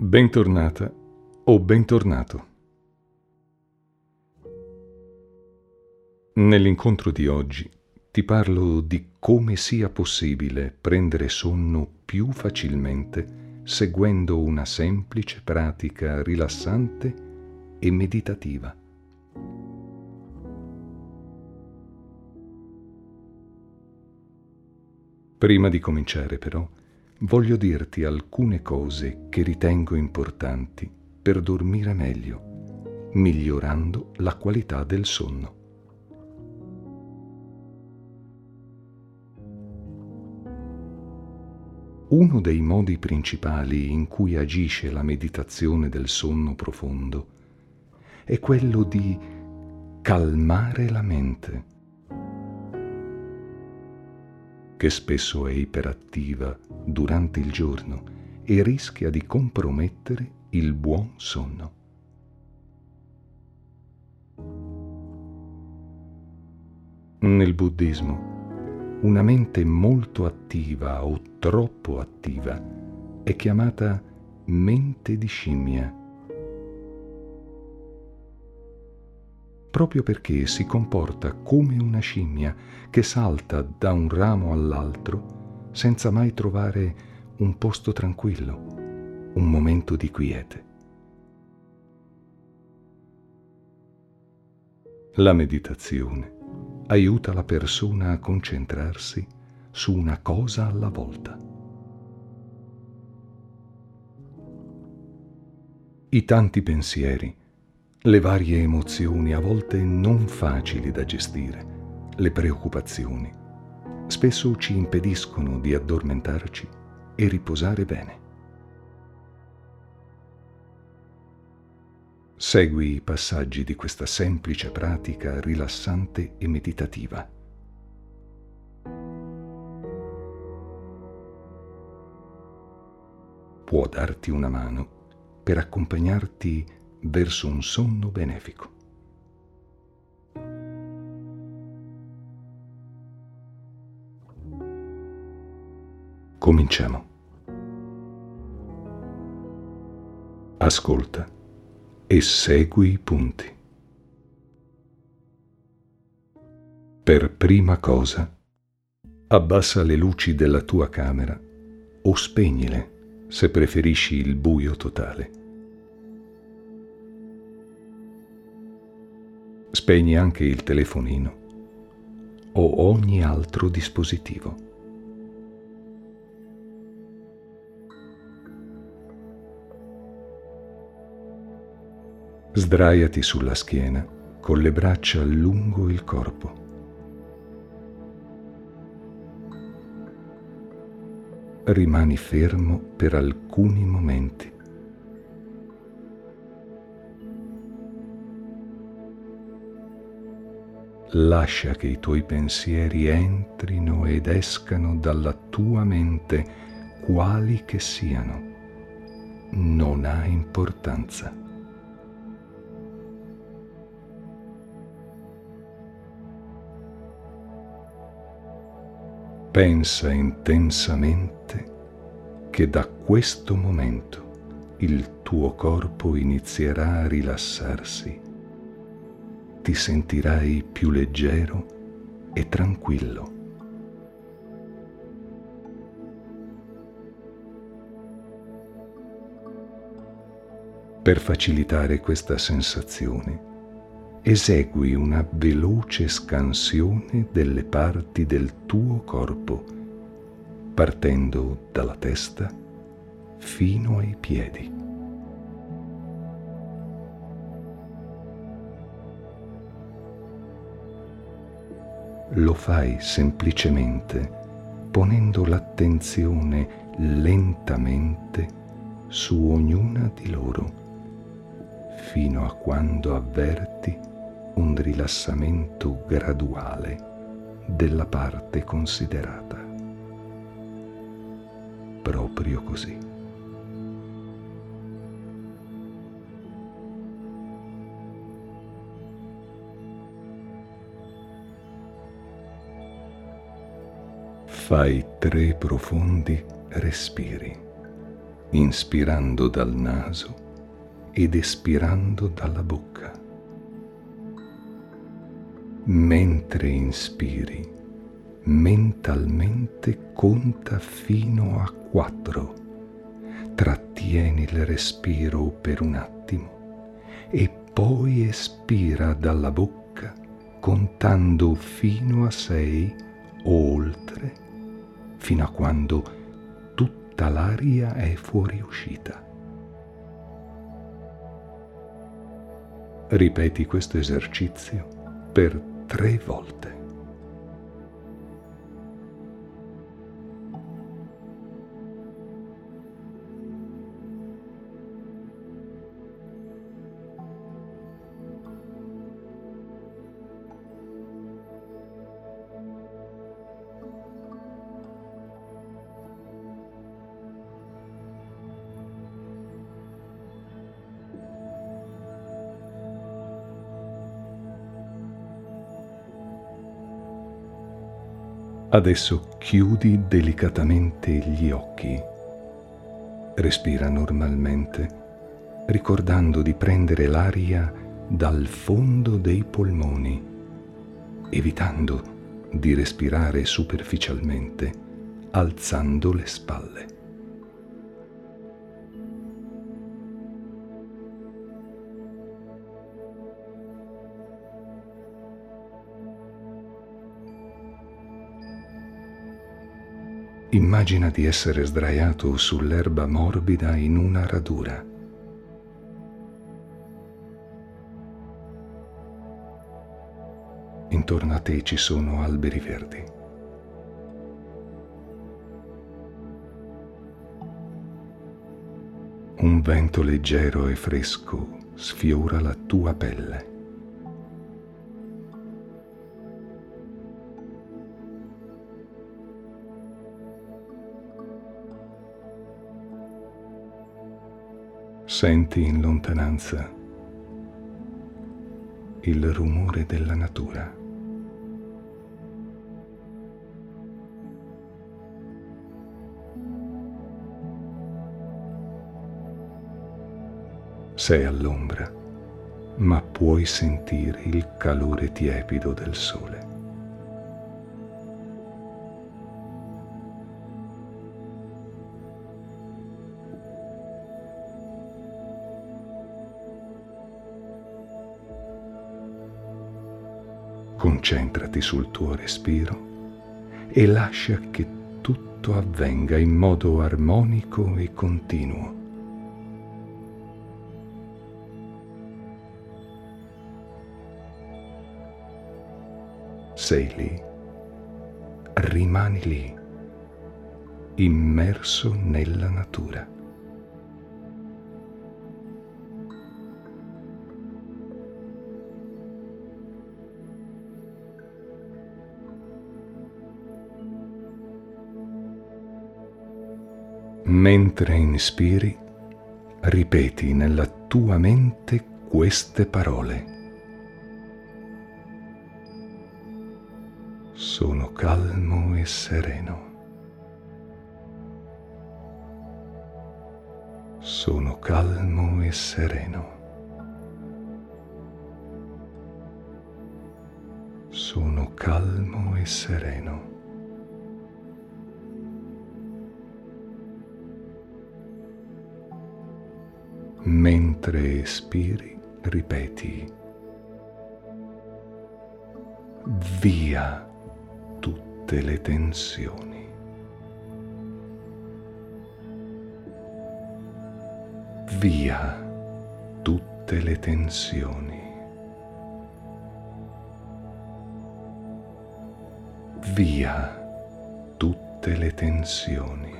Bentornata o bentornato. Nell'incontro di oggi ti parlo di come sia possibile prendere sonno più facilmente seguendo una semplice pratica rilassante e meditativa. Prima di cominciare, però, voglio dirti alcune cose che ritengo importanti per dormire meglio, migliorando la qualità del sonno. Uno dei modi principali in cui agisce la meditazione del sonno profondo è quello di calmare la mente, che spesso è iperattiva durante il giorno e rischia di compromettere il buon sonno. Nel buddismo, una mente molto attiva o troppo attiva è chiamata mente di scimmia, proprio perché si comporta come una scimmia che salta da un ramo all'altro senza mai trovare un posto tranquillo, un momento di quiete. La meditazione aiuta la persona a concentrarsi su una cosa alla volta. I tanti pensieri, le varie emozioni, a volte non facili da gestire, le preoccupazioni, spesso ci impediscono di addormentarci e riposare bene. Segui i passaggi di questa semplice pratica rilassante e meditativa. Può darti una mano per accompagnarti verso un sonno benefico. Cominciamo. Ascolta e segui i punti. Per prima cosa, abbassa le luci della tua camera o spegnile se preferisci il buio totale. Spegni anche il telefonino o ogni altro dispositivo. Sdraiati sulla schiena con le braccia lungo il corpo. Rimani fermo per alcuni momenti. Lascia che i tuoi pensieri entrino ed escano dalla tua mente, quali che siano. Non ha importanza. Pensa intensamente che da questo momento il tuo corpo inizierà a rilassarsi. Ti sentirai più leggero e tranquillo. Per facilitare questa sensazione, esegui una veloce scansione delle parti del tuo corpo, partendo dalla testa fino ai piedi. Lo fai semplicemente ponendo l'attenzione lentamente su ognuna di loro, fino a quando avverti un rilassamento graduale della parte considerata. Proprio così. Fai 3 profondi respiri, inspirando dal naso ed espirando dalla bocca. Mentre inspiri, mentalmente conta fino a 4, trattieni il respiro per un attimo e poi espira dalla bocca contando fino a 6 o oltre, fino a quando tutta l'aria è fuoriuscita. Ripeti questo esercizio per 3 volte. Adesso chiudi delicatamente gli occhi. Respira normalmente, ricordando di prendere l'aria dal fondo dei polmoni, evitando di respirare superficialmente, alzando le spalle. Immagina di essere sdraiato sull'erba morbida in una radura. Intorno a te ci sono alberi verdi. Un vento leggero e fresco sfiora la tua pelle. Senti in lontananza il rumore della natura. Sei all'ombra, ma puoi sentire il calore tiepido del sole. Concentrati sul tuo respiro e lascia che tutto avvenga in modo armonico e continuo. Sei lì, rimani lì, immerso nella natura. Mentre inspiri, ripeti nella tua mente queste parole. Sono calmo e sereno. Sono calmo e sereno. Sono calmo e sereno. Mentre espiri, ripeti: via tutte le tensioni. Via tutte le tensioni. Via tutte tutte le tensioni.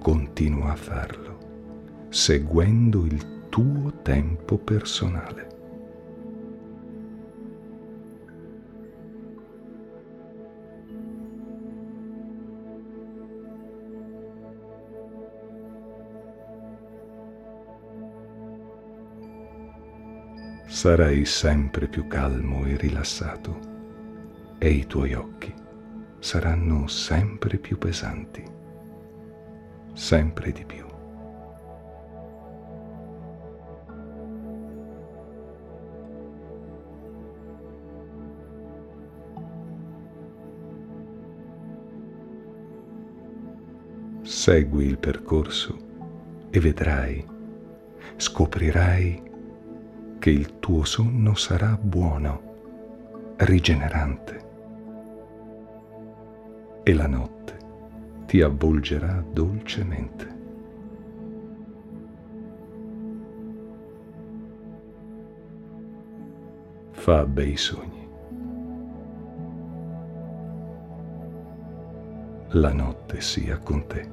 Continua a farlo, seguendo il tuo tempo personale. Sarai sempre più calmo e rilassato, e i tuoi occhi saranno sempre più pesanti, sempre di più. Segui il percorso e vedrai, scoprirai che il tuo sonno sarà buono, rigenerante, e la notte ti avvolgerà dolcemente. Fa bei sogni. La notte sia con te.